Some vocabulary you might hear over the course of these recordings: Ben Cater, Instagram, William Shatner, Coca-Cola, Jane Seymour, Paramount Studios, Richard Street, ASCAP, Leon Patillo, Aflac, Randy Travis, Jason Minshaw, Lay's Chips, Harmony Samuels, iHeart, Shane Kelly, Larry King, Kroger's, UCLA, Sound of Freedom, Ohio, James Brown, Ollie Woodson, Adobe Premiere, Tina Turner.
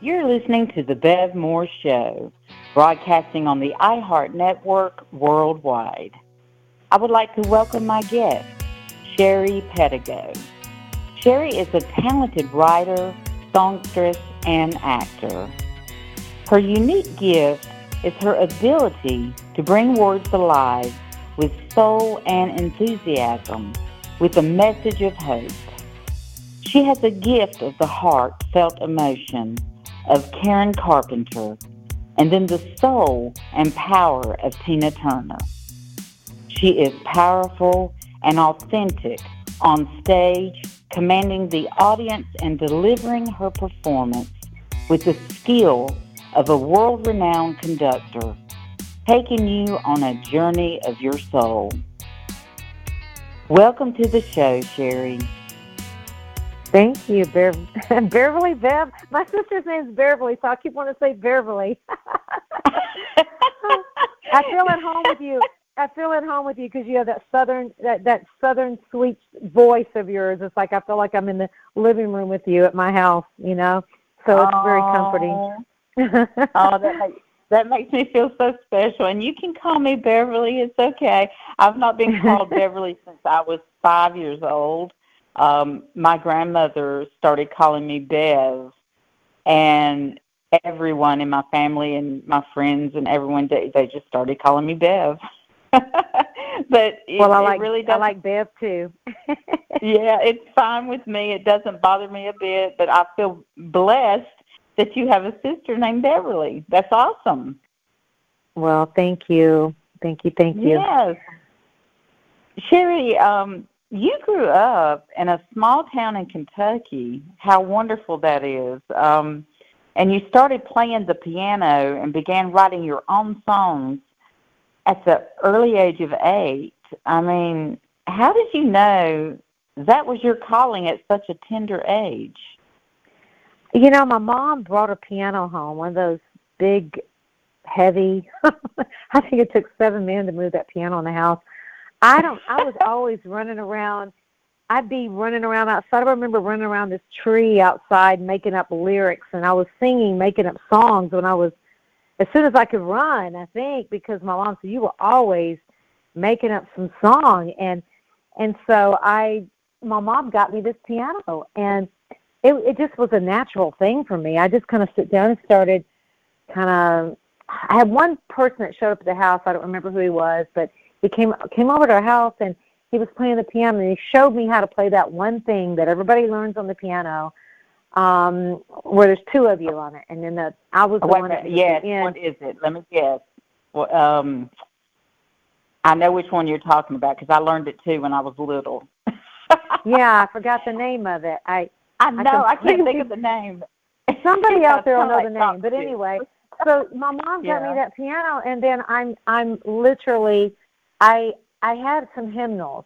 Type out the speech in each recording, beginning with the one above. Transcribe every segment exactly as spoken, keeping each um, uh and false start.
You're listening to The Bev Moore Show, broadcasting on the iHeart Network worldwide. I would like to welcome my guest, Sheri Pedigo. Sheri is a talented writer, songstress, and actor. Her unique gift is her ability to bring words alive with soul and enthusiasm, with a message of hope. She has a gift of the heartfelt emotion of Karen Carpenter, and then the soul and power of Tina Turner. She is powerful and authentic on stage, commanding the audience and delivering her performance with the skill of a world-renowned conductor, taking you on a journey of your soul. Welcome to the show, Sheri. Thank you, Bev. Beverly, Bev. My sister's name's Beverly, so I keep wanting to say Beverly. I feel at home with you. I feel at home with you because you have that southern, that, that southern sweet voice of yours. It's like I feel like I'm in the living room with you at my house, you know. So it's Aww. Very comforting. oh, that makes that makes me feel so special. And you can call me Beverly. It's okay. I've not been called Beverly since I was five years old. Um, my grandmother started calling me Bev, and everyone in my family and my friends and everyone, they, they just started calling me Bev. But it, well, I like, it really doesn't, I like Bev too. Yeah, it's fine with me. It doesn't bother me a bit, but I feel blessed that you have a sister named Beverly. That's awesome. Well, thank you. Thank you, thank you. Yes. Sheri, um... you grew up in a small town in Kentucky. How wonderful that is. Um, and you started playing the piano and began writing your own songs at the early age of eight. I mean, how did you know that was your calling at such a tender age? You know, my mom brought a piano home, one of those big, heavy, I think it took seven men to move that piano in the house. I don't, I was always running around. I'd be running around outside. I remember running around this tree outside making up lyrics, and I was singing, making up songs when I was, as soon as I could run, I think, because my mom said, you were always making up some song. And, and so I, my mom got me this piano, and it, it just was a natural thing for me. I just kind of sit down and started kind of, I had one person that showed up at the house. I don't remember who he was, but He came came over to our house, and he was playing the piano, and he showed me how to play that one thing that everybody learns on the piano, um, where there's two of you on it. And then the, I was the Wait, one that yes, the what is it? Let me guess. Well, um, I know which one you're talking about because I learned it, too, when I was little. Yeah, I forgot the name of it. I I know. I, I can't think of the name. Somebody out there will know the name. But anyway, so my mom yeah. got me that piano, and then I'm I'm literally – I I had some hymnals.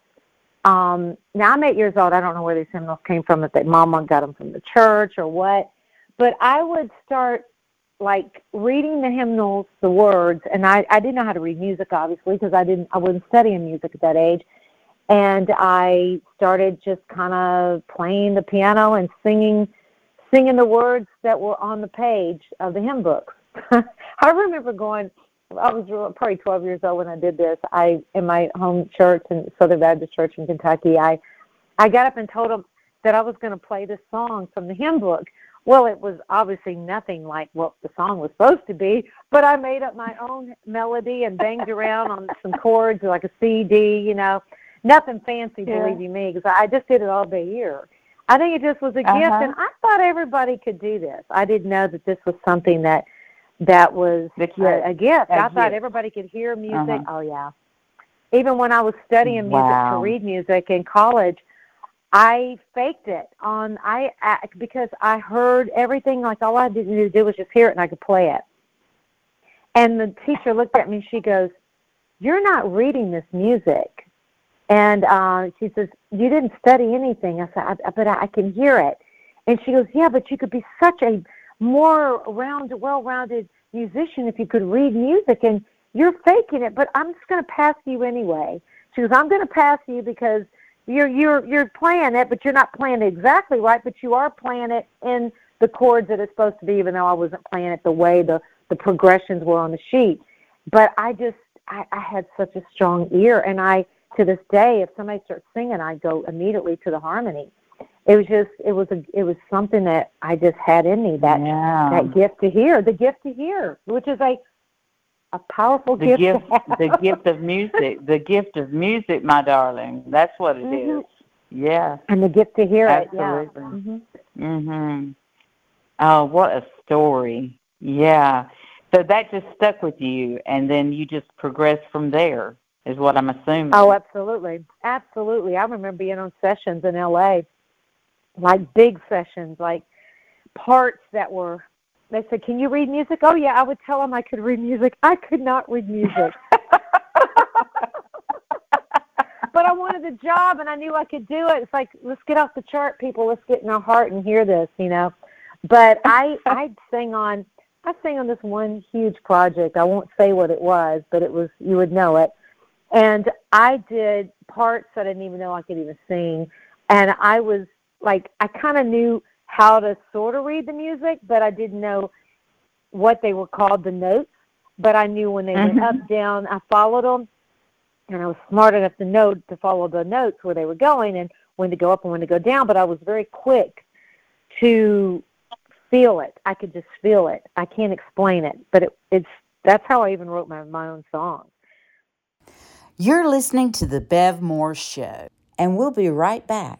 Um, now, I'm eight years old. I don't know where these hymnals came from, if that Mama got them from the church or what. But I would start, like, reading the hymnals, the words, and I, I didn't know how to read music, obviously, because I didn't I wasn't studying music at that age. And I started just kind of playing the piano and singing singing the words that were on the page of the hymn books. I remember going... I was probably twelve years old when I did this. I, in my home church, in Southern Baptist Church in Kentucky, I, I got up and told them that I was going to play this song from the hymn book. Well, it was obviously nothing like what the song was supposed to be, but I made up my own melody and banged around on some chords, like a C, D, you know. Nothing fancy, yeah. believe you me, because I just did it all by ear. I think it just was a uh-huh. gift, and I thought everybody could do this. I didn't know that this was something that That was a, a gift. A I gift. thought everybody could hear music. Uh-huh. Oh, yeah. Even when I was studying music wow. to read music in college, I faked it on I because I heard everything. Like, all I didn't need to do was just hear it, and I could play it. And the teacher looked at me, and she goes, "You're not reading this music." And uh, she says, "You didn't study anything." I said, I, but I, I can hear it. And she goes, "Yeah, but you could be such a more round, well-rounded musician if you could read music, and you're faking it, but I'm just going to pass you anyway." She goes, "I'm going to pass you because you're, you're, you're playing it, but you're not playing it exactly right, but you are playing it in the chords that it's supposed to be, even though I wasn't playing it the way the, the progressions were on the sheet. But I just, I, I had such a strong ear. And I, to this day, if somebody starts singing, I go immediately to the harmony. It was just, it was a, it was something that I just had in me, that yeah. that gift to hear, the gift to hear, which is a, a powerful the gift. gift the gift of music, the gift of music, my darling. That's what it mm-hmm. is. Yeah. And the gift to hear Absolutely. it. Absolutely. Yeah. Mm-hmm. mm-hmm. Oh, what a story. Yeah. So that just stuck with you, and then you just progressed from there, is what I'm assuming. Oh, absolutely. Absolutely. I remember being on sessions in L A, like big sessions, like parts that were, they said, can you read music? Oh, yeah, I would tell them I could read music. I could not read music. But I wanted the job, and I knew I could do it. It's like, let's get off the chart, people. Let's get in our heart and hear this, you know. But I I sang on, I sang on this one huge project. I won't say what it was, but it was, you would know it. And I did parts I didn't even know I could even sing. And I was like, I kind of knew how to sort of read the music, but I didn't know what they were called, the notes. But I knew when they mm-hmm. went up, down, I followed them. And I was smart enough to know to follow the notes where they were going and when to go up and when to go down. But I was very quick to feel it. I could just feel it. I can't explain it. But it, it's that's how I even wrote my, my own song. You're listening to The Bev Moore Show, and we'll be right back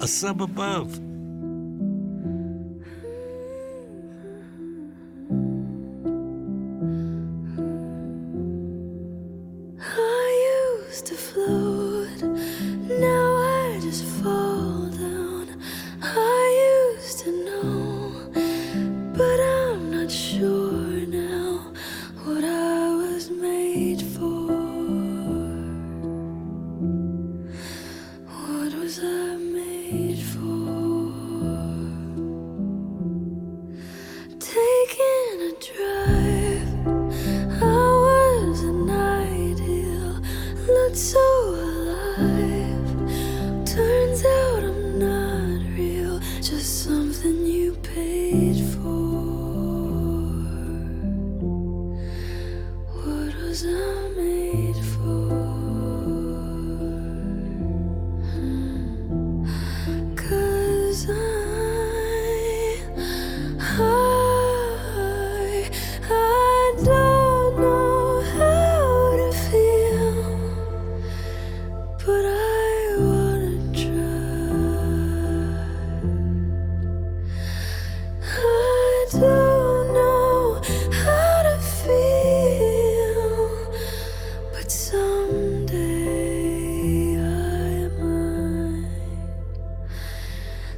A sub above.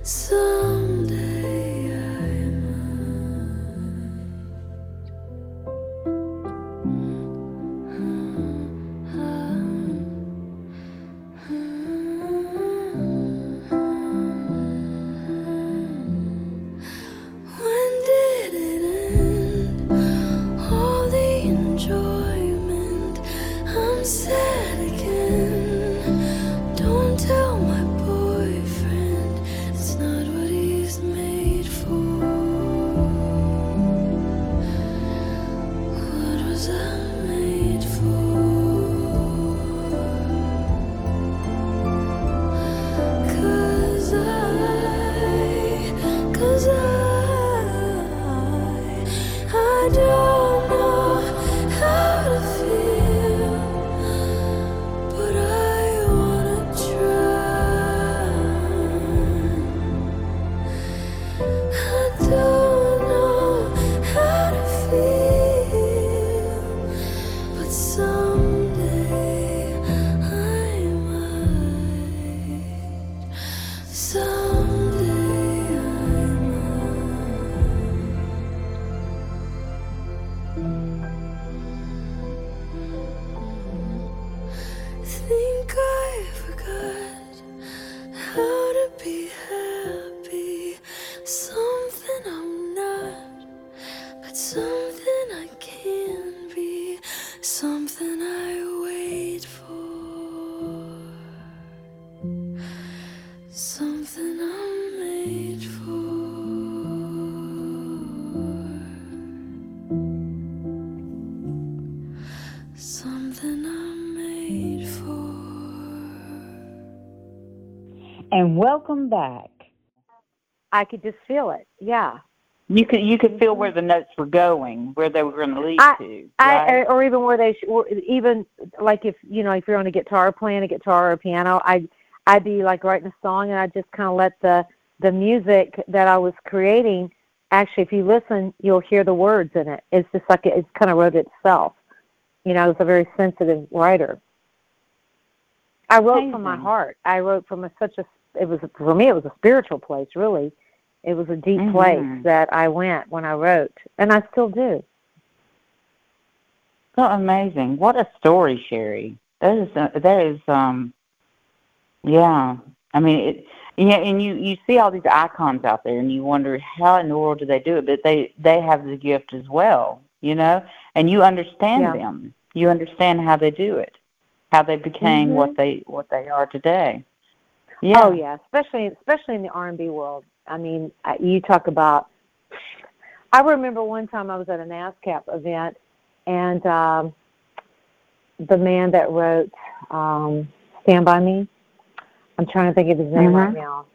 Someday I might. And welcome back. I could just feel it. Yeah. You could you could feel where the notes were going, where they were going to lead I, to, right? I, or even where they, or even like if you know if you're on a guitar playing a guitar or a piano, I I'd be like writing a song and I just kind of let the the music that I was creating. Actually, if you listen, you'll hear the words in it. It's just like it, it kind of wrote itself. You know, I was a very sensitive writer. I wrote Amazing. from my heart. I wrote from a, such a it was for me it was a spiritual place really. It was a deep mm-hmm. place that I went when I wrote, and I still do. So amazing. What a story, Sheri. That is, uh, that is um, yeah. I mean, it, yeah, and you, you see all these icons out there, and you wonder how in the world do they do it, but they, they have the gift as well, you know, and you understand yeah. them. You understand how they do it, how they became mm-hmm. what they what they are today. Yeah. Oh, yeah, especially especially in the R and B world. I mean, you talk about, I remember one time I was at an ASCAP event, and um, the man that wrote um, Stand By Me, I'm trying to think of his name mm-hmm. right now.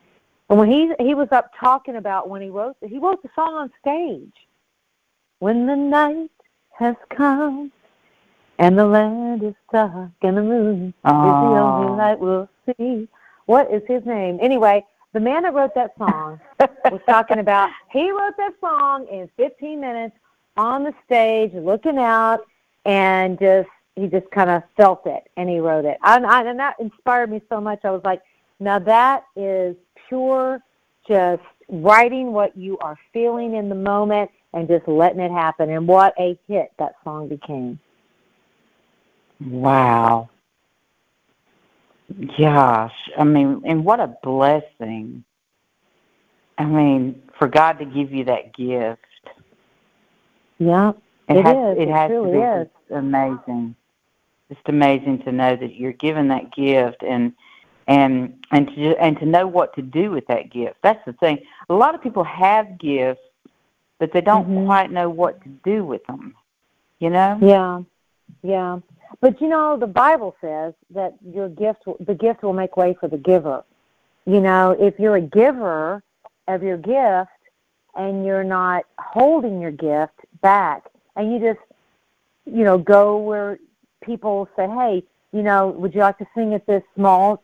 And when he he was up talking about when he wrote, he wrote the song on stage. When the night has come, and the land is dark, and the moon oh. is the only light we'll see. What is his name? Anyway. The man that wrote that song was talking about, he wrote that song in fifteen minutes on the stage, looking out, and just he just kind of felt it, and he wrote it. And, I, and that inspired me so much. I was like, now that is pure just writing what you are feeling in the moment and just letting it happen. And what a hit that song became. Wow. Gosh, I mean, and what a blessing. I mean, for God to give you that gift. Yeah, it, it has, is. It, it has really to be is. amazing. It's amazing to know that you're given that gift and and and to and to know what to do with that gift. That's the thing. A lot of people have gifts, but they don't mm-hmm. quite know what to do with them, you know? Yeah, yeah. But, you know, the Bible says that your gift, the gift will make way for the giver. You know, if you're a giver of your gift and you're not holding your gift back and you just, you know, go where people say, hey, you know, would you like to sing at this small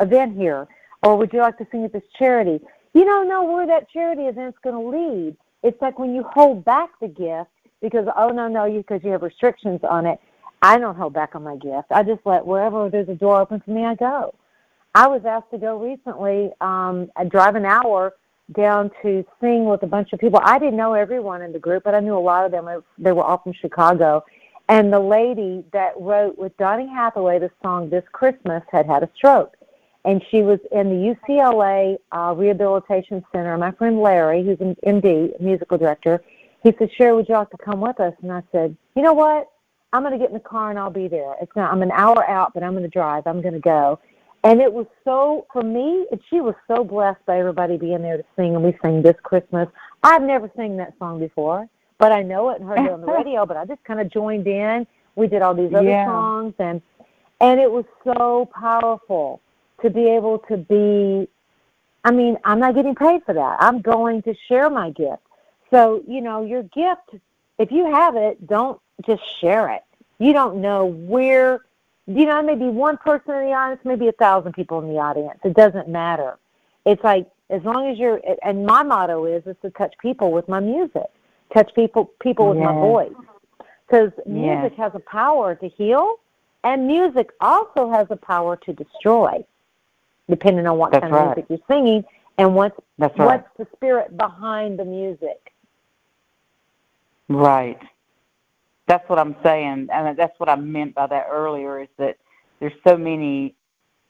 event here? Or would you like to sing at this charity? You don't know where that charity event's going to lead. It's like when you hold back the gift because, oh, no, no, you because you have restrictions on it. I don't hold back on my gift. I just let wherever there's a door open for me, I go. I was asked to go recently, um, I drive an hour down to sing with a bunch of people. I didn't know everyone in the group, but I knew a lot of them. They were all from Chicago. And the lady that wrote with Donny Hathaway the song This Christmas had had a stroke. And she was in the U C L A uh, Rehabilitation Center. My friend Larry, who's an M D, musical director, he said, "Sheri, would you like to come with us?" And I said, you know what? I'm going to get in the car and I'll be there. It's not, I'm an hour out, but I'm going to drive. I'm going to go. And it was so, for me, and she was so blessed by everybody being there to sing, and we sang This Christmas. I've never sang that song before, but I know it and heard it on the radio, but I just kind of joined in. We did all these other yeah. songs, and and it was so powerful to be able to be, I mean, I'm not getting paid for that. I'm going to share my gift. So, you know, your gift, if you have it, don't just share it. You don't know where, you know, maybe one person in the audience, maybe a thousand people in the audience. It doesn't matter. It's like, as long as you're, and my motto is, is to touch people with my music, touch people people with yes. my voice. Because music yes. has a power to heal, and music also has a power to destroy, depending on what That's kind right. of music you're singing, and what's, That's right. what's the spirit behind the music. Right. That's what I'm saying, and that's what I meant by that earlier, is that there's so many,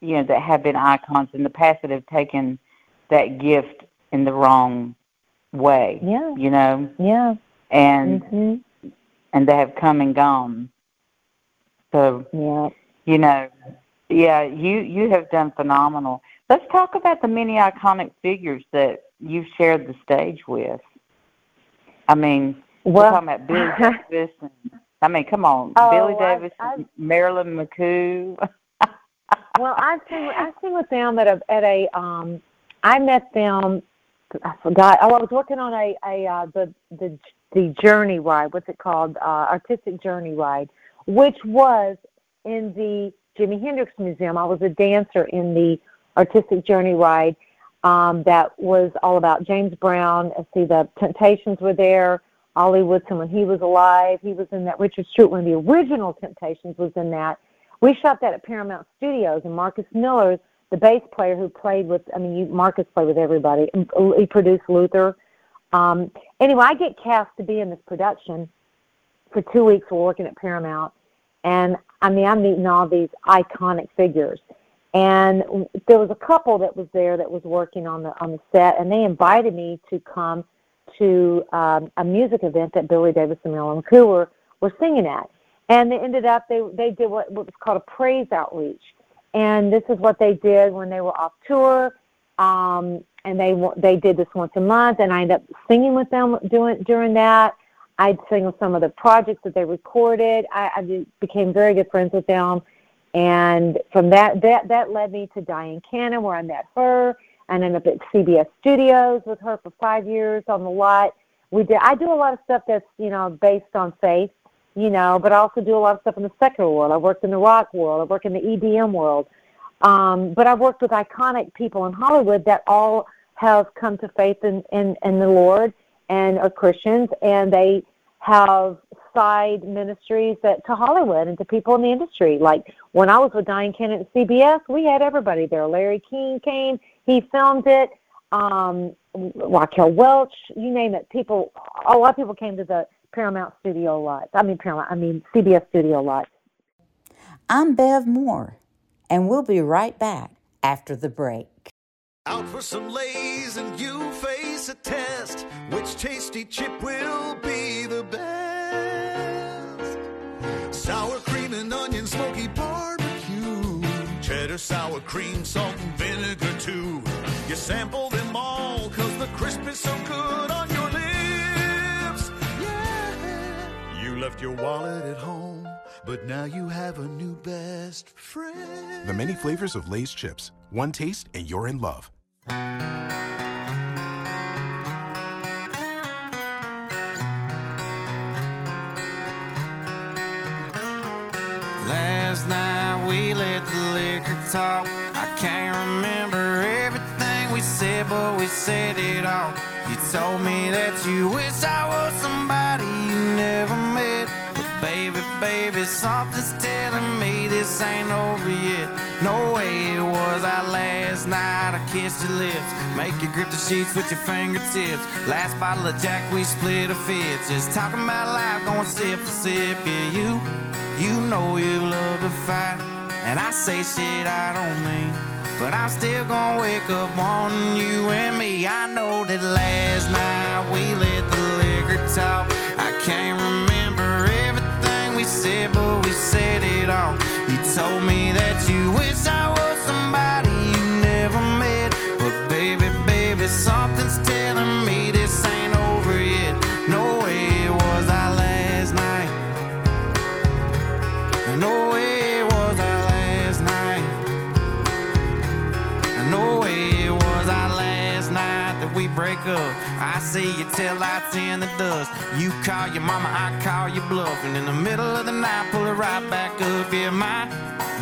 you know, that have been icons in the past that have taken that gift in the wrong way, yeah. you know? Yeah. And mm-hmm. and they have come and gone. So, yeah. you know, yeah, you, you have done phenomenal. Let's talk about the many iconic figures that you've shared the stage with. I mean... Well, we're talking about Billy Davis. And, I mean, come on, oh, Billy Davis, I, I, Marilyn McCoo. Well, I sing, I sing with them at a, at a um, I met them, I forgot, oh, I was working on a, a uh, the, the the journey ride, what's it called, uh, artistic journey ride, which was in the Jimi Hendrix Museum. I was a dancer in the artistic journey ride um, that was all about James Brown. I see the Temptations were there. Ollie Woodson, when he was alive, he was in that. Richard Street, one of the original Temptations, was in that. We shot that at Paramount Studios, and Marcus Miller, the bass player who played with, I mean, you, Marcus played with everybody. He produced Luther. Um, anyway, I get cast to be in this production. For two weeks, we're working at Paramount, and I mean, I'm meeting all these iconic figures. And there was a couple that was there that was working on the on the set, and they invited me to come to um, a music event that Billy Davis and Marilyn McCoo were, were singing at. And they ended up, they they did what, what was called a praise outreach. And this is what they did when they were off tour. Um, and they they did this once a month, and I ended up singing with them doing, during that. I'd sing with some of the projects that they recorded. I, I became very good friends with them. And from that, that, that led me to Diane Cannon, where I met her. And ended up at C B S Studios with her for five years on the lot. We did. I do a lot of stuff that's, you know, based on faith, you know, but I also do a lot of stuff in the secular world. I worked in the rock world. I work in the E D M world. Um, but I've worked with iconic people in Hollywood that all have come to faith in, in, in the Lord and are Christians, and they have side ministries that to Hollywood and to people in the industry. Like when I was with Diane Cannon at C B S, we had everybody there. Larry King came. He filmed it, um, Raquel Welch, you name it. People, a lot of people came to the Paramount Studio lot. I mean, Paramount, I mean, C B S Studio lot. I'm Bev Moore, and we'll be right back after the break. Out for some Lay's, and you face a test. Which tasty chip will be the best? Sour cream and onion, smoky barbecue, cheddar, sour cream, salt, and vinegar too. You sample them all, cause the crisp is so good on your lips. Yeah. You left your wallet at home, but now you have a new best friend. The many flavors of Lay's chips. One taste and you're in love. Last night we let the liquor talk. I can't remember everything we said, but we said it all. You told me that you wish I was somebody you never met. But baby, baby, something's telling me this ain't over yet. No way it was our last night. I kissed your lips, make you grip the sheets with your fingertips. Last bottle of Jack, we split a fifth. Just talking about life, going sip for sip. Yeah, you, you know you love to fight, and I say shit I don't mean, but I'm still gonna wake up on you and me. I know that last night we let the liquor talk. I can't remember everything we said, but we said it all. You told me that you wish I was somebody you never met, but baby, baby, something's telling me this ain't over yet. No way it was our last night. No way it was our last night. No way it was our last night that we break up. I see you till I tend the dust. You call your mama, I call your bluff, and in the middle of the night, pull her right back up. Yeah, my,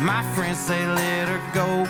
my friends say let her go.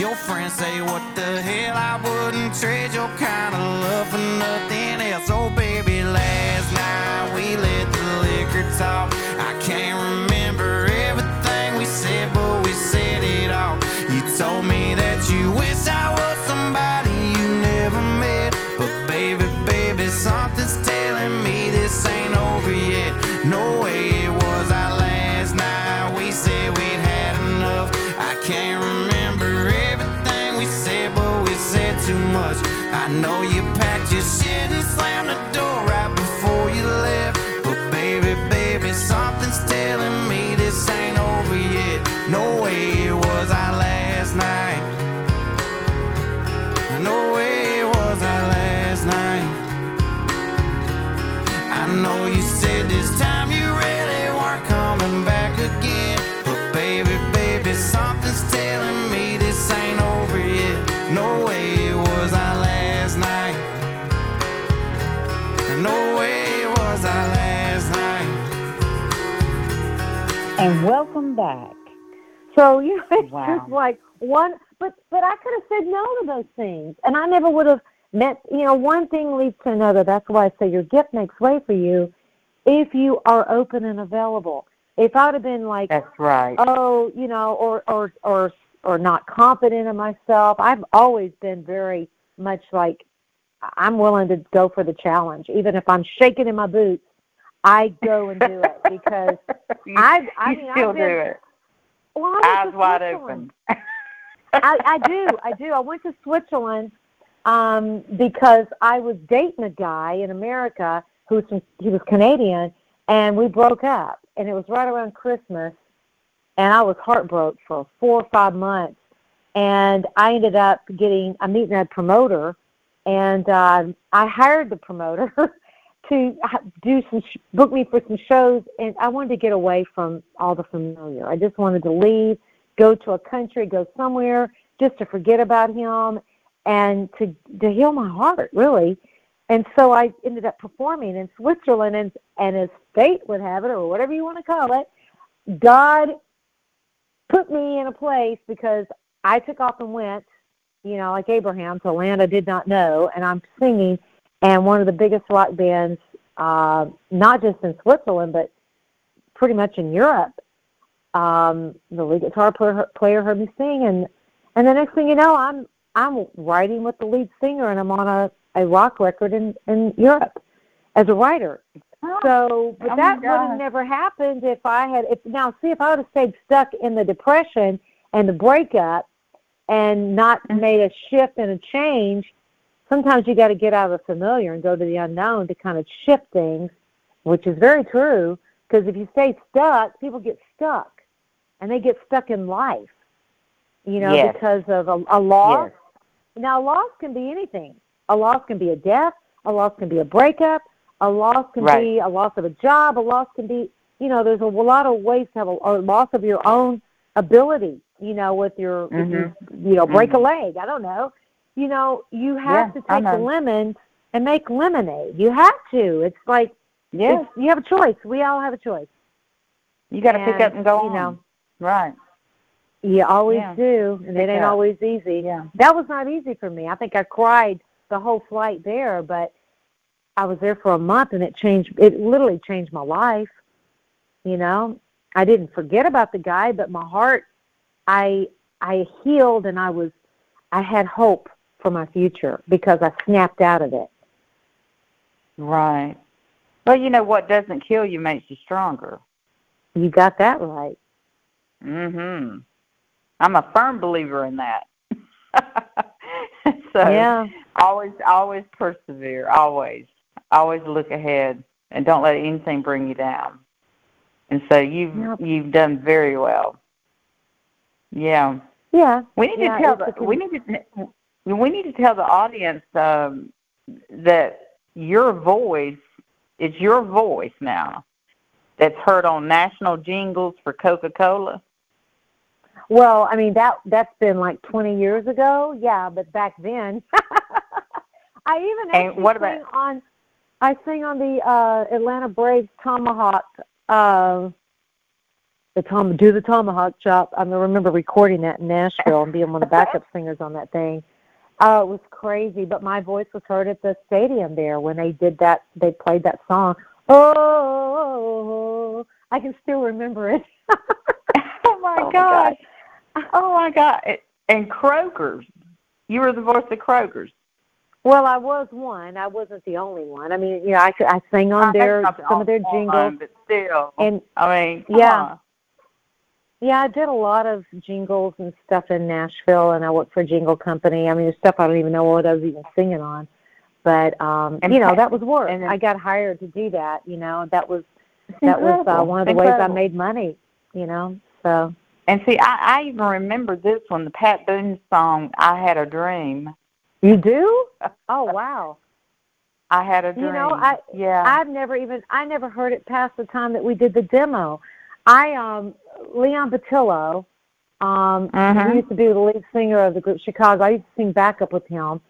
Your friends say what the hell. I wouldn't trade your kind of love for nothing else. Oh baby, last night we let the liquor talk. I can't remember everything we said, but we said it all. You told me that you wish I was somebody you never met, but baby, baby, something's telling me this ain't over yet. No way it was our last night. We said we'd had enough. I can't remember everything we said, but we said too much. I know you packed your shit and slammed the door right before you left, but baby, baby, something's telling me this ain't over yet. No way it was our last night. No way it was our last night. I know you said this time you really weren't coming back again, but baby, baby, something's telling me no way was I last night. And welcome back. So you know, it's wow. just like one, but but I could have said no to those things, and I never would have met. You know, one thing leads to another. That's why I say your gift makes way for you if you are open and available. If I'd have been like, that's right. Oh, you know, or or or or not confident in myself. I've always been very much like I'm willing to go for the challenge, even if I'm shaking in my boots. I go and do it because you, I I you mean, still I've been, do it. Well, eyes wide open. I, I do, I do. I went to Switzerland um, because I was dating a guy in America who was from, he was Canadian, and we broke up, and it was right around Christmas, and I was heartbroken for four or five months, and I ended up getting a meeting a promoter, and uh, I hired the promoter to do some sh- book me for some shows, and I wanted to get away from all the familiar. I just wanted to leave, go to a country, go somewhere, just to forget about him and to to heal my heart, really. And so I ended up performing in Switzerland, and, and as fate would have it, or whatever you want to call it, God put me in a place because I took off and went, you know, like Abraham, to a land I did not know, and I'm singing. And one of the biggest rock bands, uh, not just in Switzerland, but pretty much in Europe. Um, the lead guitar player heard me sing, and, and the next thing you know, I'm I'm writing with the lead singer, and I'm on a, a rock record in, in Europe as a writer. Oh, so, but oh that would have never happened if I had. If now, see, if I would have stayed stuck in the depression and the breakup, and not made a shift and a change. Sometimes you got to get out of the familiar and go to the unknown to kind of shift things, which is very true, because if you stay stuck, people get stuck, and they get stuck in life, you know, yes. because of a, a loss. Yes. Now, a loss can be anything. A loss can be a death. A loss can be a breakup. A loss can right. be a loss of a job. A loss can be, you know, there's a lot of ways to have a, a loss of your own ability, you know, with your, mm-hmm. you, you know, break mm-hmm. a leg. I don't know. You know, you have yeah, to take the lemon and make lemonade. You have to. It's like, yeah, it's, you have a choice. We all have a choice. You got to pick up and go. You on. know, right? You always yeah. do, and pick it ain't up. always easy. Yeah, that was not easy for me. I think I cried the whole flight there, but I was there for a month, and it changed. It literally changed my life. You know, I didn't forget about the guy, but my heart, I, I healed, and I was, I had hope for my future because I snapped out of it. Right. Well, you know, what doesn't kill you makes you stronger. You got that right. Mm-hmm. I'm a firm believer in that. So yeah. always, always persevere, always. Always look ahead and don't let anything bring you down. And so you've, nope. you've done very well. Yeah. Yeah. We need yeah, to tell the, we need to we need to tell the audience um, that your voice, it's your voice now that's heard on national jingles for Coca-Cola. Well, I mean, that, that's been like twenty years ago. Yeah, but back then, I even actually and what about, sing on, I sing on the uh, Atlanta Braves Tomahawk, uh, the tom- do the Tomahawk Chop. I remember recording that in Nashville and being one of the backup singers on that thing. Uh, it was crazy, but my voice was heard at the stadium there when they did that. They played that song. Oh, I can still remember it. oh, my, oh God. my God. Oh, my God. It, and Kroger's. You were the voice of Kroger's. Well, I was one. I wasn't the only one. I mean, you know, I, I sang on I their some of their jingles. Time, but still, and, I mean, yeah. On. Yeah, I did a lot of jingles and stuff in Nashville, and I worked for a jingle company. I mean, there's stuff I don't even know what I was even singing on. But, um, and, you know, that was work. And then, I got hired to do that, you know. That was that was uh, one of the incredible. ways I made money, you know. So. And, see, I, I even remember this one, the Pat Boone song, I Had a Dream. You do? Oh, wow. I Had a Dream. You know, I, yeah. I've never even, I never heard it past the time that we did the demo. I, um, Leon Patillo, um, uh-huh. he used to be the lead singer of the group Chicago. I used to sing backup with him.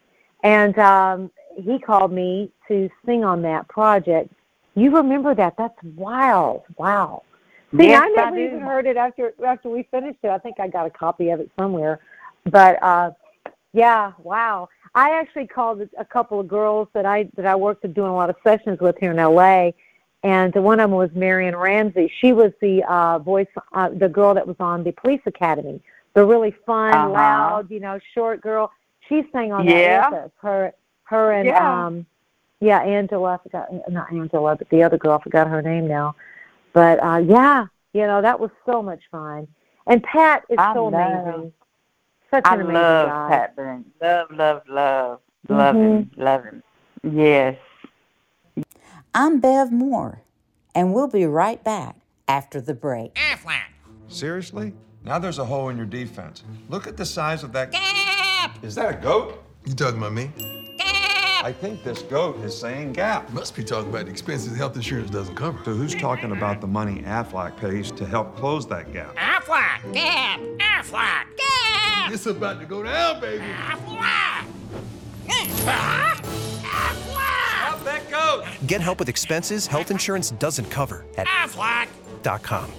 And um, he called me to sing on that project. You remember that? That's wild. Wow. See, yes, I never I even heard it after after we finished it. I think I got a copy of it somewhere. But, uh, yeah, wow. I actually called a couple of girls that I that I worked at doing a lot of sessions with here in L A, and one of them was Marion Ramsey. She was the uh, voice, uh, the girl that was on the Police Academy, the really fun, uh-huh. loud, you know, short girl. She sang on yeah. that with us. Her, her and yeah. um, yeah, Angela. I forgot, not Angela, but the other girl. I forgot her name now. But uh, yeah, you know, that was so much fun. And Pat is I so love. amazing. Such an I amazing love guy. Pat Boone. Love, love, love, mm-hmm. love him, love him. Yes. I'm Bev Moore, and we'll be right back after the break. Aflac. Seriously? Now there's a hole in your defense. Look at the size of that. Gap. Is that a goat? You talking about me? Gap. I think this goat is saying gap. Must be talking about the expenses health insurance doesn't cover. So who's talking about the money Aflac pays to help close that gap? Aflac. Gap. Aflac. Gap. It's about to go down, baby. Aflac! Stop that goat! Get help with expenses health insurance doesn't cover at Aflac dot com.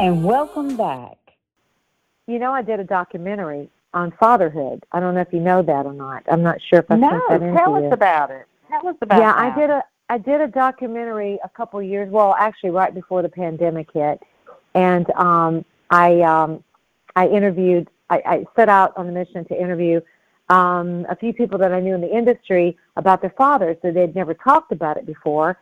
And welcome back. You know, I did a documentary on fatherhood. I don't know if you know that or not. I'm not sure if I no, sent that in. No, tell us you. about it. Tell us about it. Yeah, that. I did a I did a documentary a couple years, well, actually right before the pandemic hit, and um, I um, I interviewed, I, I set out on a mission to interview um, a few people that I knew in the industry about their fathers, that they'd never talked about it before.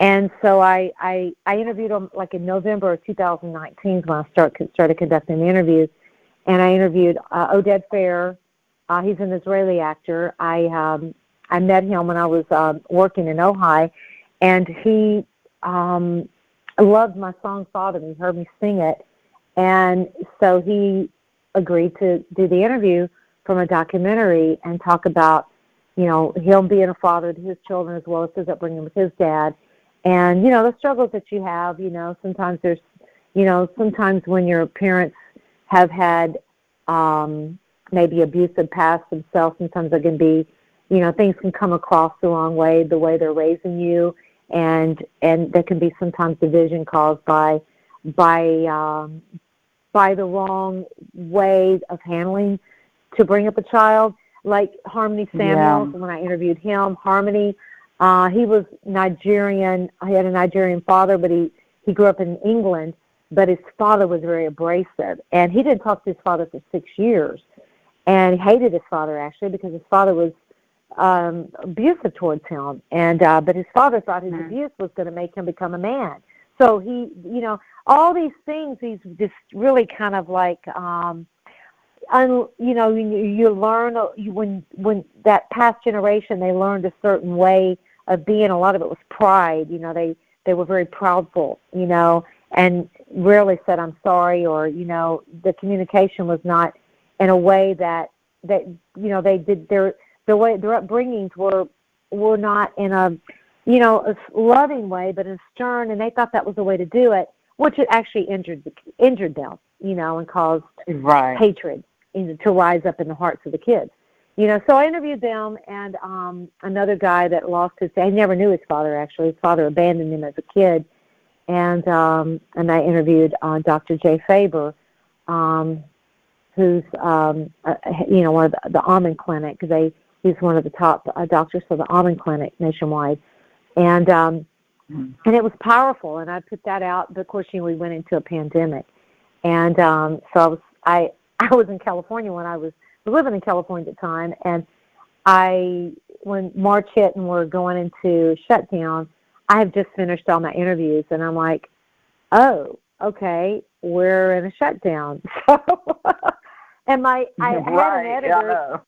And so I, I, I interviewed them like in November of two thousand nineteen when I start, started conducting the interviews. And I interviewed uh, Oded Fair. Uh, he's an Israeli actor. I um, I met him when I was um, working in Ohio, and he um, loved my song Father. He heard me sing it. And so he agreed to do the interview from a documentary and talk about, you know, him being a father to his children as well as his upbringing with his dad. And, you know, the struggles that you have, you know, sometimes there's, you know, sometimes when your parents have had um, maybe abusive past themselves, sometimes there can be, you know, things can come across the wrong way, the way they're raising you. And and there can be sometimes division caused by by um, by the wrong way of handling to bring up a child. Like Harmony Samuels, yeah. When I interviewed him, Harmony, Uh, he was Nigerian. He had a Nigerian father, but he, he grew up in England, but his father was very abrasive. And he didn't talk to his father for six years. And he hated his father, actually, because his father was um, abusive towards him. And uh, but his father thought his mm-hmm. abuse was going to make him become a man. So he, you know, all these things, he's just really kind of like, um, un, you know, you, you learn you, when when that past generation, they learned a certain way of being. A lot of it was pride, you know, they, they were very proudful, you know, and rarely said I'm sorry, or, you know, the communication was not in a way that, that you know, they did their, the way their upbringings were, were not in a, you know, a loving way, but in stern, and they thought that was the way to do it, which it actually injured, injured them, you know, and caused right. hatred to rise up in the hearts of the kids. You know, so I interviewed them, and um, another guy that lost his, I never knew his father, actually. His father abandoned him as a kid. And um, and I interviewed uh, Doctor Jay Faber, um, who's, um, uh, you know, one of the, the Almond Clinic, because he's one of the top uh, doctors for the Almond Clinic nationwide. And um, mm. and it was powerful, and I put that out. But, of course, you know, we went into a pandemic. And um, so I was, I, I was in California when I was living in California at the time, and I, when March hit and we're going into shutdown, I have just finished all my interviews, and I'm like, oh, okay, we're in a shutdown. So, and my, I right, had an editor,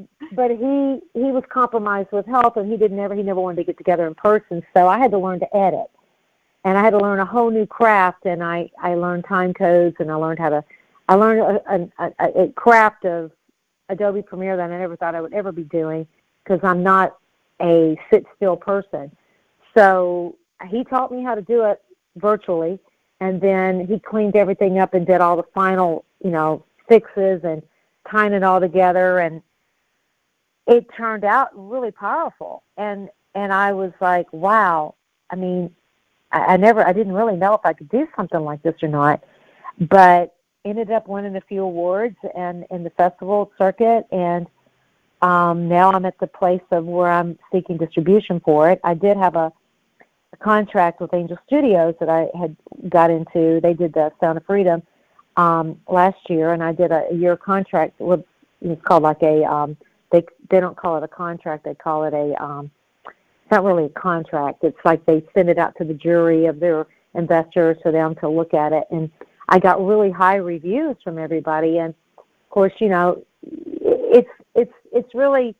yeah. but he, he was compromised with health, and he didn't ever, he never wanted to get together in person, so I had to learn to edit, and I had to learn a whole new craft, and I, I learned time codes, and I learned how to, I learned a, a, a, a craft of Adobe Premiere that I never thought I would ever be doing, because I'm not a sit-still person. So he taught me how to do it virtually, and then he cleaned everything up and did all the final, you know, fixes and tying it all together, and it turned out really powerful. And and I was like, wow, I mean, I, I never, I didn't really know if I could do something like this or not, but ended up winning a few awards and in the festival circuit, and um, now I'm at the place of where I'm seeking distribution for it. I did have a, a contract with Angel Studios that I had got into. They did the Sound of Freedom um, last year, and I did a, a year contract with, it's called like a, um, they they don't call it a contract, they call it a, um, it's not really a contract. It's like they send it out to the jury of their investors for them to look at it, and I got really high reviews from everybody, and of course, you know, it's it's it's really,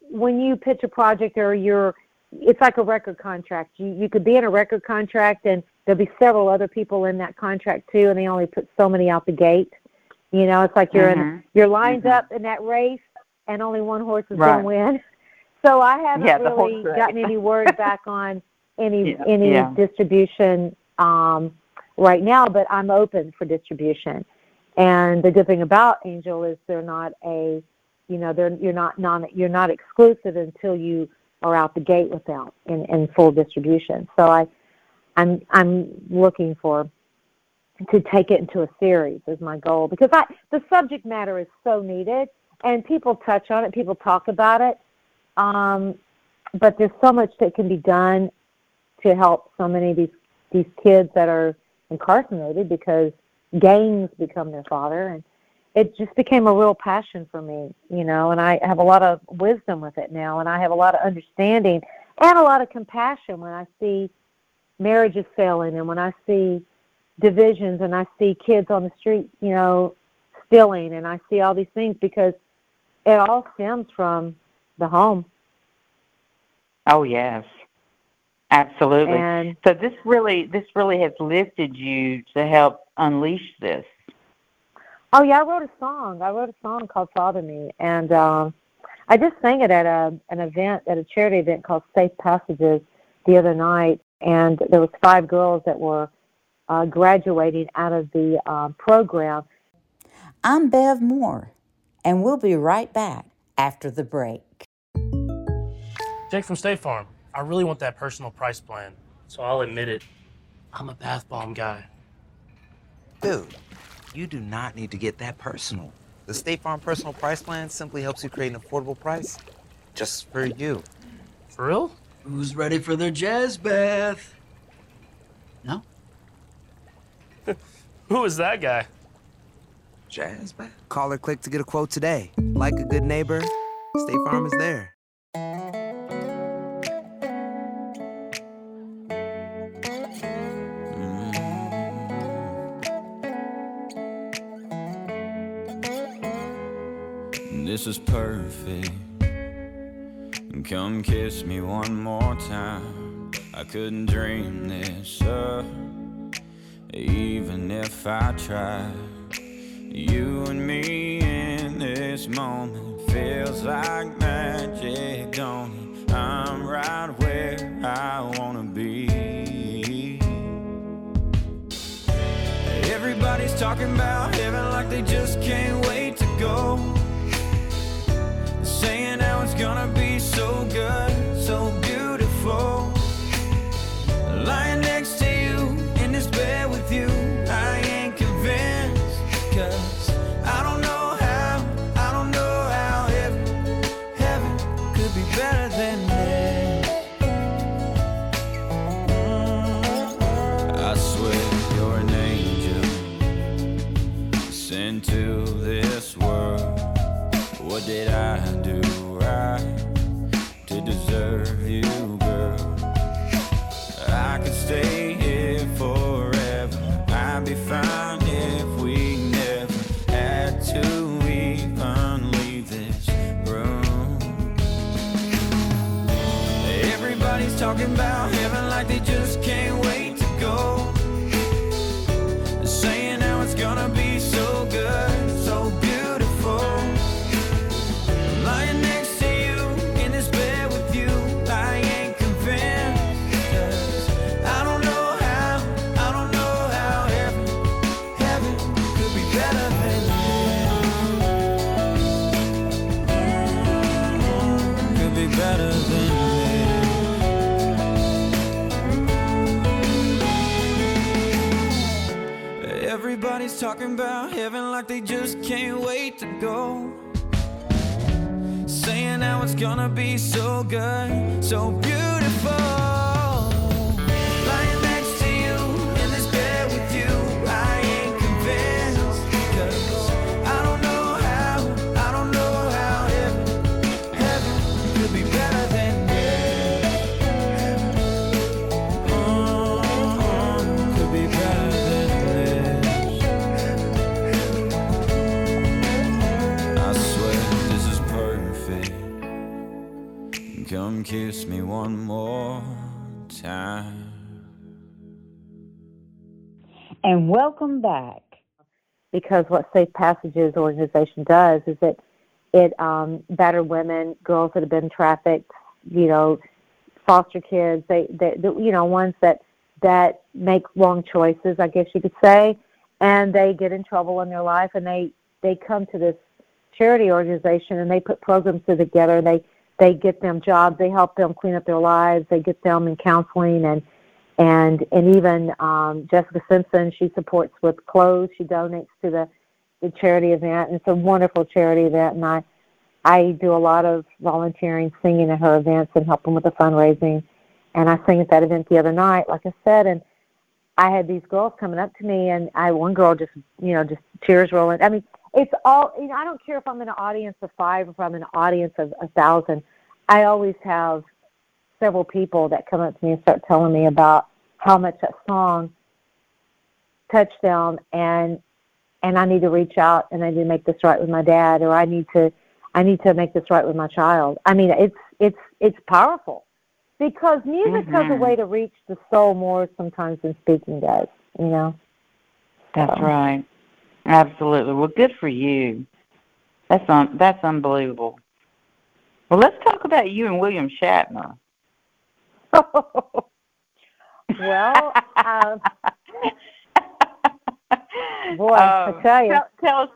when you pitch a project or you're, it's like a record contract. You you could be in a record contract, and there'll be several other people in that contract too, and they only put so many out the gate. You know, it's like you're mm-hmm. in, you're lined mm-hmm. up in that race, and only one horse is right. going to win. So I haven't yeah, really gotten any word back on any yeah. any yeah. distribution. Um, right now, but I'm open for distribution. And the good thing about Angel is they're not a, you know, they're you're not non you're not exclusive until you are out the gate with them in, in full distribution. So I, I'm I'm looking for to take it into a series is my goal, because I, the subject matter is so needed, and people touch on it, people talk about it, um, but there's so much that can be done to help so many of these, these kids that are incarcerated because gangs become their father, and it just became a real passion for me, you know, and I have a lot of wisdom with it now, and I have a lot of understanding and a lot of compassion when I see marriages failing and when I see divisions and I see kids on the street, you know, stealing, and I see all these things because it all stems from the home. Oh, yes, absolutely. And so this really, this really has lifted you to help unleash this. Oh, yeah, I wrote a song. I wrote a song called Father Me, and uh, I just sang it at a, an event, at a charity event called Safe Passages the other night, and there was five girls that were Uh, graduating out of the uh, program. I'm Bev Moore, and we'll be right back after the break. Jake from State Farm. I really want that personal price plan, so I'll admit it. I'm a bath bomb guy. Dude, you do not need to get that personal. The State Farm Personal Price Plan simply helps you create an affordable price just for you. For real? Who's ready for their jazz bath? No? Who is that guy? Jazz bath. Call or click to get a quote today. Like a good neighbor, State Farm is there. Mm. This is perfect. Come kiss me one more time. I couldn't dream this up. Even if I try, you and me in this moment feels like magic, don't it? I'm right where I wanna be. Everybody's talking about heaven like they just can't wait to go. They're saying how it's gonna be so good, so beautiful. Lying next to you in this bed with you, I ain't convinced, cause I don't know how, I don't know how heaven, heaven could be better than this. I swear you're an angel sent to this world. What did I do right to deserve you, girl? I could stay here forever, I'd be fine if we never had to even leave this room. Everybody's talking about heaven like they just can't wait to go. They're saying how it's gonna be so good, so beautiful. Lying next Everybody's talking about heaven like they just can't wait to go. Saying how it's gonna be so good, so beautiful. Come kiss me one more time. And welcome back. Because what Safe Passages organization does is that it um, battered women, girls that have been trafficked, you know, foster kids, they, they, they, you know, ones that that make wrong choices, I guess you could say, and they get in trouble in their life, and they, they come to this charity organization, and they put programs together, and they They get them jobs. They help them clean up their lives. They get them in counseling and And and even um, Jessica Simpson, she supports with clothes. She donates to the, the charity event. And it's a wonderful charity event. And I, I do a lot of volunteering, singing at her events and helping with the fundraising. And I sang at that event the other night, like I said. And I had these girls coming up to me, and I one girl just, you know, just tears rolling. I mean, it's all, you know, I don't care if I'm in an audience of five or if I'm in an audience of a thousand. I always have several people that come up to me and start telling me about how much that song touched them, and and I need to reach out and I need to make this right with my dad, or I need to I need to make this right with my child. I mean, it's it's it's powerful because music mm-hmm. has a way to reach the soul more sometimes than speaking does. You know, that's so. Right. Absolutely. Well, good for you. That's un- that's unbelievable. Well, let's talk about you and William Shatner. Oh. Well, um, boy, um, I tell you, tell, tell us,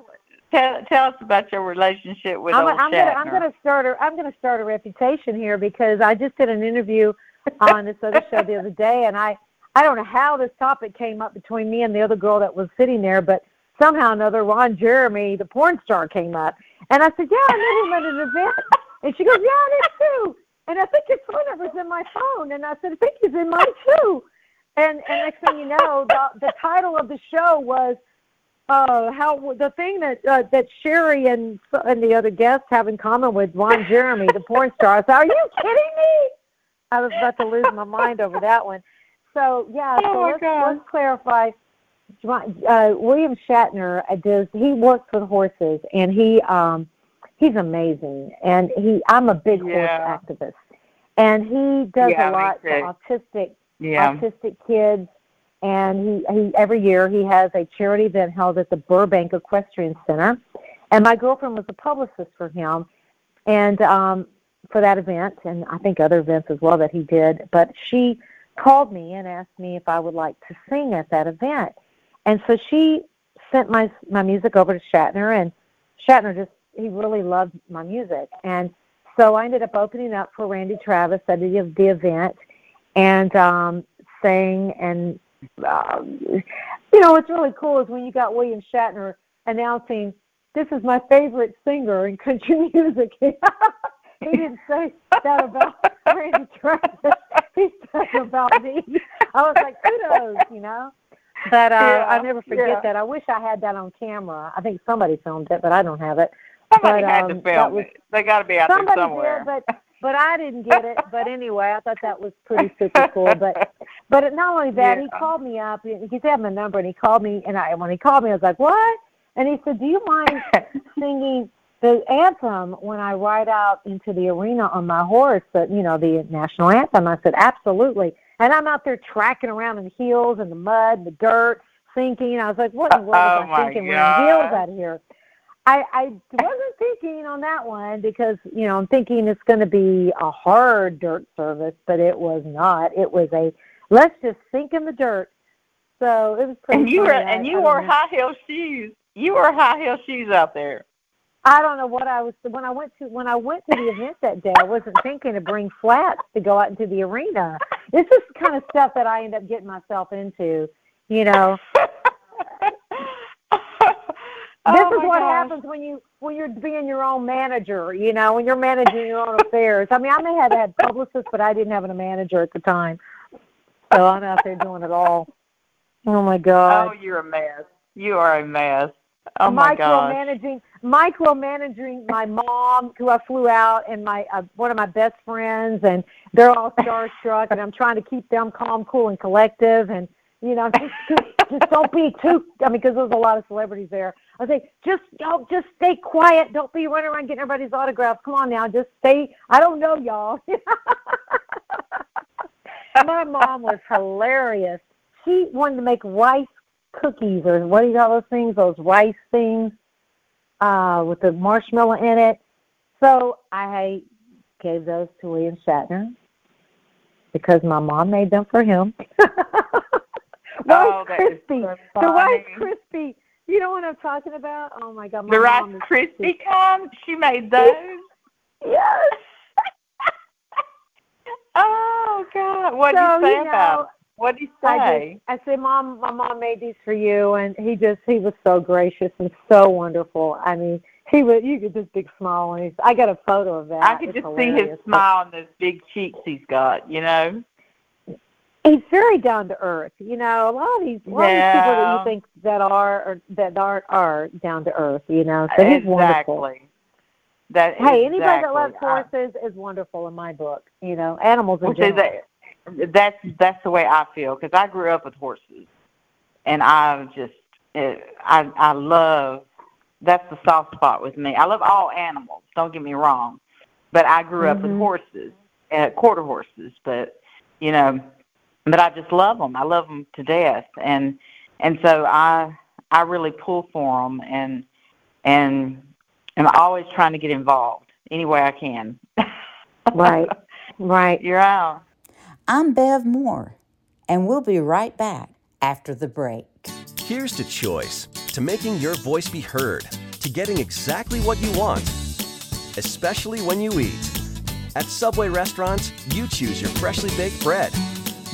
tell, tell us about your relationship with I'm, old I'm Shatner. Gonna, I'm going to start a, I'm going to start a reputation here because I just did an interview on this other show the other day, and I, I don't know how this topic came up between me and the other girl that was sitting there, but somehow or another, Ron Jeremy, the porn star, came up, and I said, "Yeah, I met him at an event." And she goes, "Yeah, I did too. And I think his phone number's in my phone." And I said, "I think he's in mine too." And and next thing you know, the, the title of the show was uh, how the thing that uh, that Sheri and and the other guests have in common with Ron Jeremy, the porn star. I said, "Are you kidding me?" I was about to lose my mind over that one. So yeah, so oh let's, let's clarify. Uh, William Shatner does. He works with horses, and he. Um, He's amazing, and he. I'm a big yeah. horse activist, and he does yeah, a lot to autistic, yeah. autistic kids. And he, he every year he has a charity event held at the Burbank Equestrian Center, and my girlfriend was a publicist for him, and um, for that event, and I think other events as well that he did. But she called me and asked me if I would like to sing at that event, and so she sent my my music over to Shatner, and Shatner just. He really loved my music. And so I ended up opening up for Randy Travis at the, the event and um, sang. And, uh, you know, what's really cool is when you got William Shatner announcing, "This is my favorite singer in country music." He didn't say that about Randy Travis. He said about me. I was like, kudos, you know. But uh, yeah, I'll never forget yeah. that. I wish I had that on camera. I think somebody filmed it, but I don't have it. Somebody but, had um, to film was, it. They got to be out there somewhere. Somebody did, but, but I didn't get it. But anyway, I thought that was pretty super cool. But but not only that, yeah. he called me up. He said, "I have my number," and he called me. And I, when he called me, I was like, "What?" And he said, "Do you mind singing the anthem when I ride out into the arena on my horse, but, you know, the national anthem?" I said, "Absolutely." And I'm out there tracking around in the heels and the mud, the dirt, thinking. I was like, "What in the world was I thinking when heels out here?" I, I wasn't thinking on that one because, you know, I'm thinking it's going to be a hard dirt service, but it was not. It was a, let's just sink in the dirt. So it was pretty and you were And you wore high heel shoes. You wore high heel shoes out there. I don't know what I was, when I went to when I went to the event that day, I wasn't thinking to bring flats to go out into the arena. This is the kind of stuff that I end up getting myself into, you know. This oh is what gosh. happens when you when you're being your own manager, you know, when you're managing your own affairs. I mean, I may have had publicists, but I didn't have a manager at the time, so I'm out there doing it all. Oh my God! Oh, you're a mess. You are a mess. Oh my God! Micromanaging, micromanaging my mom, who I flew out, and my uh, one of my best friends, and they're all starstruck, and I'm trying to keep them calm, cool, and collective, and you know, just, just don't be too. I mean, because there's a lot of celebrities there. I was like, just y'all, just stay quiet. Don't be running around getting everybody's autographs. Come on now, just stay. I don't know, y'all. My mom was hilarious. She wanted to make rice cookies or what do you call those things? Those rice things uh, with the marshmallow in it. So I gave those to William Shatner because my mom made them for him. Rice Krispie. Oh, so the Rice Krispie. You know what I'm talking about? Oh, my God. My the Rice Krispie comes. She made those? Yes. Oh, God. What so, did you say you know, about What did he say? I, just, I said, Mom, my mom made these for you. And he just, he was so gracious and so wonderful. I mean, he was, you could just big smile on his, I got a photo of that. I could it's just hilarious. See his smile and those big cheeks he's got, you know. He's very down to earth. You know, a lot of these, a lot yeah. of these people that you think that are, or that aren't, are down to earth, you know. So he's exactly. wonderful. That hey, exactly. anybody that loves horses I, is wonderful in my book, you know, animals in general. That, that's, that's the way I feel, because I grew up with horses, and I just, it, I I love, that's the soft spot with me. I love all animals, don't get me wrong, but I grew up mm-hmm. with horses, uh, quarter horses, but, you know, but I just love them. I love them to death, and and so I I really pull for them, and and I'm always trying to get involved any way I can. Right, right. You're out. I'm Bev Moore, and we'll be right back after the break. Here's to choice, to making your voice be heard, to getting exactly what you want, especially when you eat. At Subway restaurants, you choose your freshly baked bread,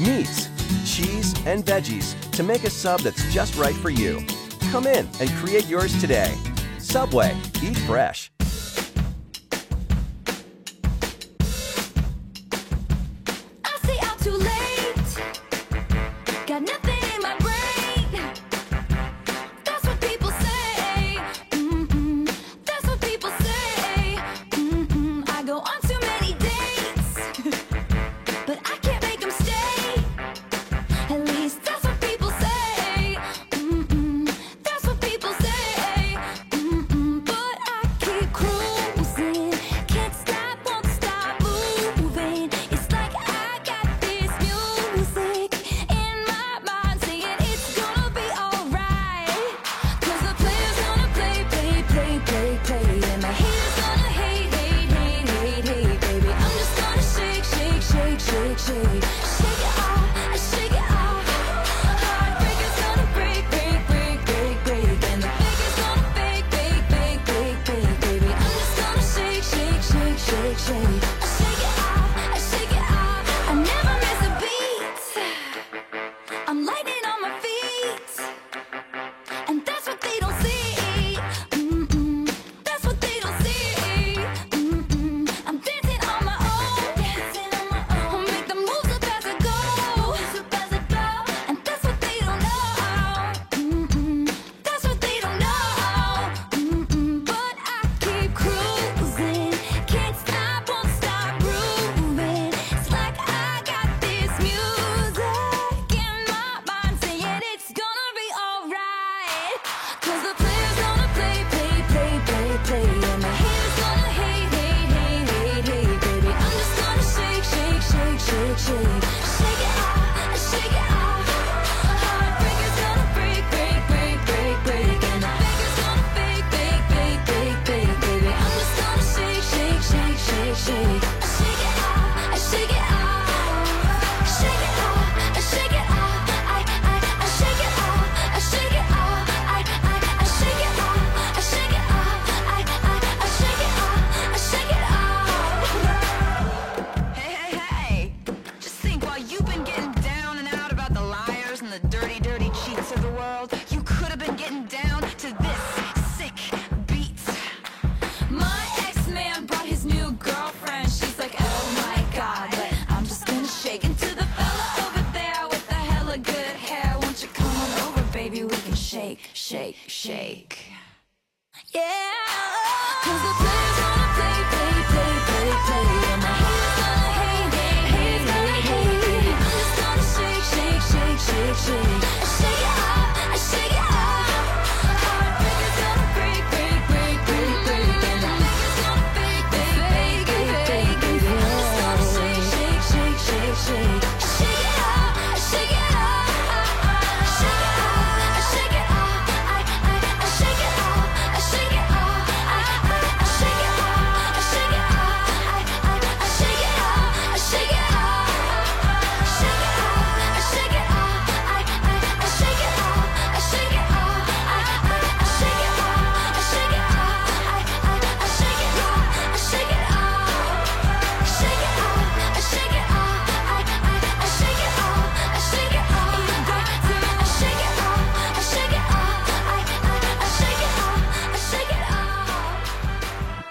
meats, cheese, and veggies to make a sub that's just right for you. Come in and create yours today. Subway, eat fresh. I say I'm too late. Got nothing in my brain. That's what people say. Mm-mm. That's what people say. Mm-mm. I go on too many dates. But I can't make them stay. At least that's what people say. Mm-mm. That's what people say. But I keep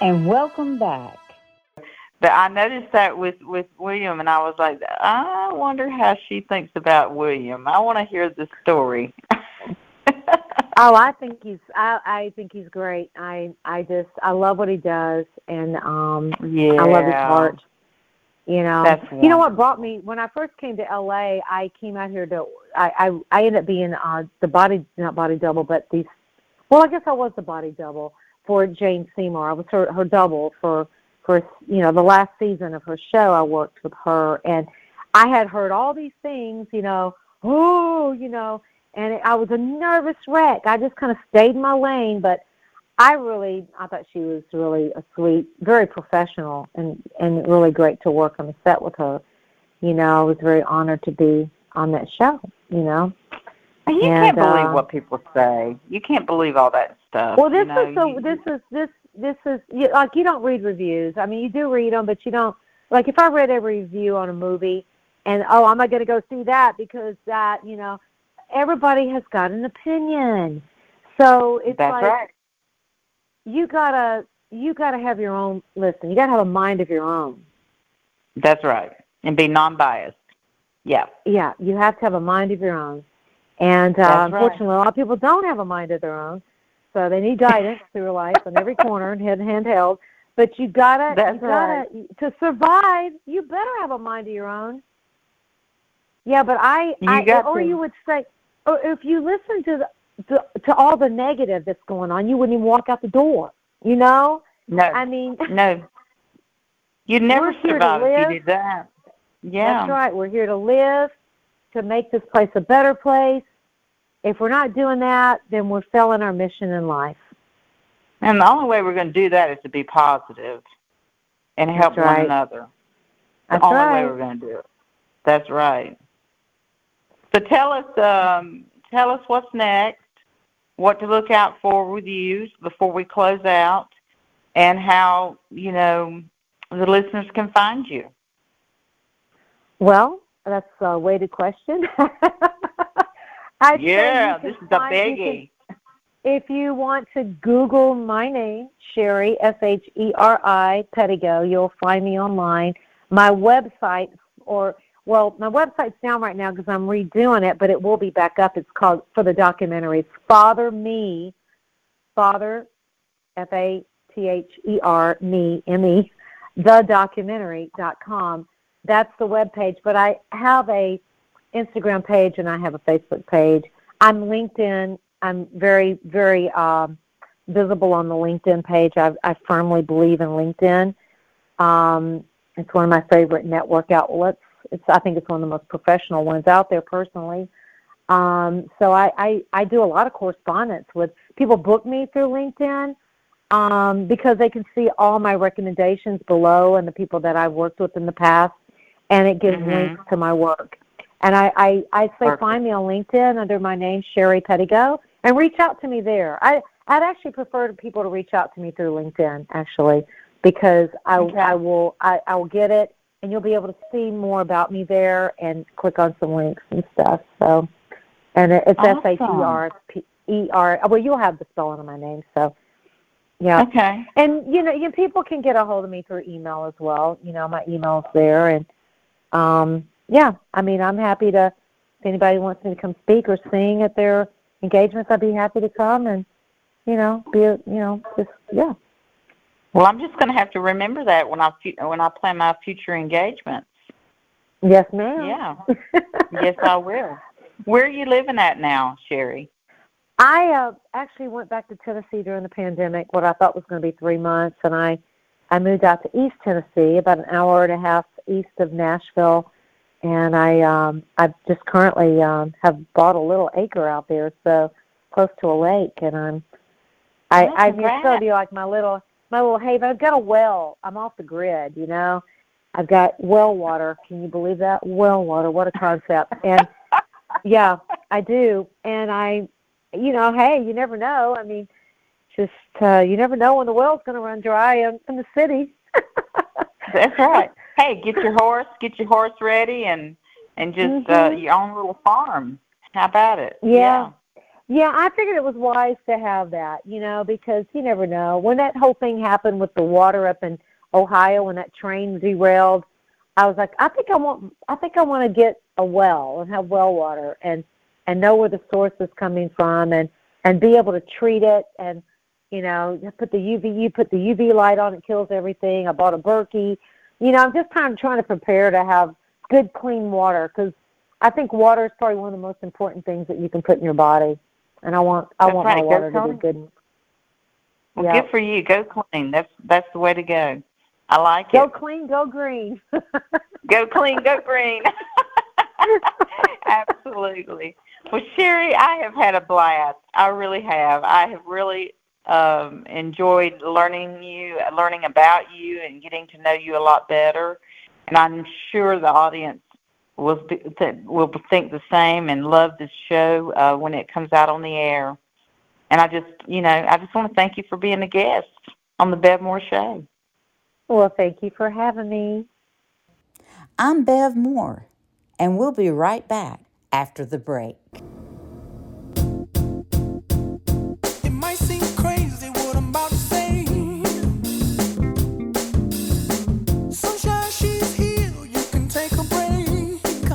And welcome back. But I noticed that with, with William, and I was like, I wonder how she thinks about William. I want to hear the story. Oh, I think he's I, I think he's great. I I just I love what he does, and um yeah. I love his heart. You know, That's you know what brought me when I first came to L A. I came out here to I I, I ended up being uh, the body not body double, but the well, I guess I was the body double for Jane Seymour. I was her her double for for you know the last season of her show. I worked with her, and I had heard all these things. You know, oh, you know. And I was a nervous wreck. I just kind of stayed in my lane, but I really, I thought she was really a sweet, very professional, and, and really great to work on the set with her. You know, I was very honored to be on that show, you know. You and, can't believe uh, what people say. You can't believe all that stuff. Well, this you know, is so, you, this is, this, this is, you, like, you don't read reviews. I mean, you do read them, but you don't, like, if I read every review on a movie and, oh, I'm not going to go see that because that, you know, everybody has got an opinion, so it's That's like right. you gotta you gotta have your own. Listen, you gotta have a mind of your own. That's right, and be non-biased. Yeah, yeah, you have to have a mind of your own, and uh, unfortunately, right. a lot of people don't have a mind of their own, so they need guidance through life on every corner and handheld. But you gotta, That's you gotta right. to survive. You better have a mind of your own. Yeah, but I, you I or to. you would say. Or if you listen to, the, to to all the negative that's going on, you wouldn't even walk out the door, you know? No. I mean. No. You'd never survive if you did that. Yeah. That's right. We're here to live, to make this place a better place. If we're not doing that, then we're failing our mission in life. And the only way we're going to do that is to be positive and help that's right. one another. That's the only right. way we're going to do it. That's right. So tell us, um, tell us what's next, what to look out for with you before we close out, and how you know the listeners can find you. Well, that's a weighted question. yeah, this is a biggie. You can, if you want to Google my name, Sheri S H E R I Pedigo, you'll find me online. My website or Well, my website's down right now because I'm redoing it, but it will be back up. It's called, for the documentary, it's Father Me, Father, F A T H E R, Me, M E, the documentary dot com. That's the webpage. But I have a Instagram page and I have a Facebook page. I'm LinkedIn. I'm very, very um, visible on the LinkedIn page. I, I firmly believe in LinkedIn. Um, it's one of my favorite network outlets. It's, I think it's one of the most professional ones out there personally. Um, so I, I, I do a lot of correspondence with people book me through LinkedIn um, because they can see all my recommendations below and the people that I've worked with in the past, and it gives mm-hmm. links to my work. And I, I, I say Perfect. Find me on LinkedIn under my name, Sheri Pedigo, and reach out to me there. I, I'd actually prefer people to reach out to me through LinkedIn, actually, because I, okay. I, will, I, I will get it. And you'll be able to see more about me there and click on some links and stuff. So, and it's awesome. S H E R E R. Well, you'll have the spelling of my name. So, yeah. Okay. And, you know, you, people can get a hold of me through email as well. You know, my email's there. And, um, yeah, I mean, I'm happy to, if anybody wants me to come speak or sing at their engagements, I'd be happy to come and, you know, be, a, you know, just, yeah. Well, I'm just going to have to remember that when I when I plan my future engagements. Yes, ma'am. Yeah. Yes, I will. Where are you living at now, Sheri? I uh, actually went back to Tennessee during the pandemic, what I thought was going to be three months, and I, I moved out to East Tennessee, about an hour and a half east of Nashville, and I um, I just currently um, have bought a little acre out there, so close to a lake, and I'm I I used to be like my little. My little haven. I've got a well. I'm off the grid, you know. I've got well water. Can you believe that? Well water. What a concept. And, yeah, I do. And I, you know, hey, you never know. I mean, just uh, you never know when the well's going to run dry in, in the city. That's right. Hey, get your horse. Get your horse ready and, and just mm-hmm. uh, your own little farm. How about it? Yeah. yeah. Yeah, I figured it was wise to have that, you know, because you never know. When that whole thing happened with the water up in Ohio, when that train derailed, I was like, I think I want, I think I want to get a well and have well water and, and know where the source is coming from and, and be able to treat it and, you know, put the U V, you put the U V light on, it kills everything. I bought a Berkey. You know, I'm just kind of trying to prepare to have good, clean water because I think water is probably one of the most important things that you can put in your body. And I want, I that's want right. my water go to clean. Be good. Well, yeah. Good for you. Go clean. That's that's the way to go. I like go it. Go clean, go green. Go clean, go green. Absolutely. Well, Sheri, I have had a blast. I really have. I have really um, enjoyed learning you, learning about you, and getting to know you a lot better. And I'm sure the audience will th- will think the same and love this show uh, when it comes out on the air. And I just, you know, I just want to thank you for being a guest on the Bev Moore Show. Well, thank you for having me. I'm Bev Moore, and we'll be right back after the break. It might seem crazy what I'm about to say. Sunshine, she's here, you can take a break.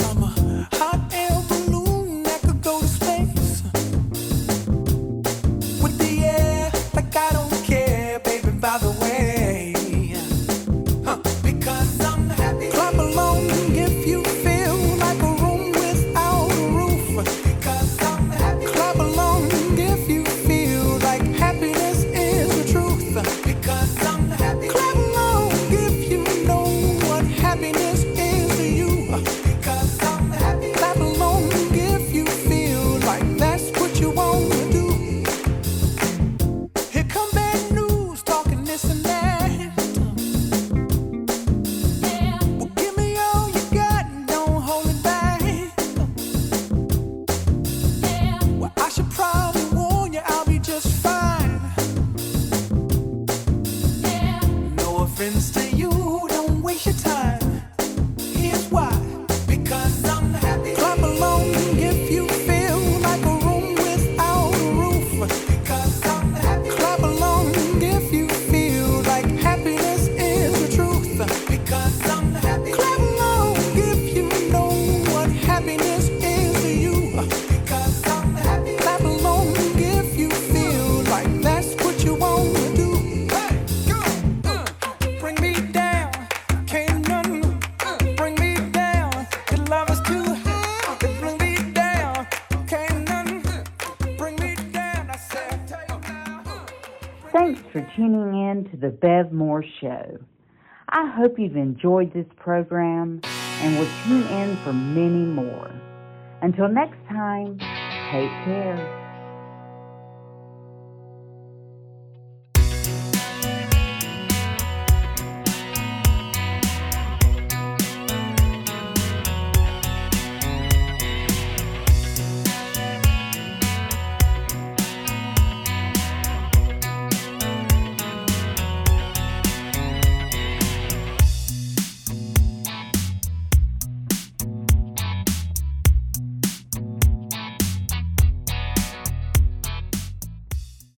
I'm a hot air balloon that could go to space. With the air, like I don't care, baby, by the way. Huh. Because I'm happy. Clap along if you The Bev Moore Show. I hope you've enjoyed this program and will tune in for many more. Until next time, take care.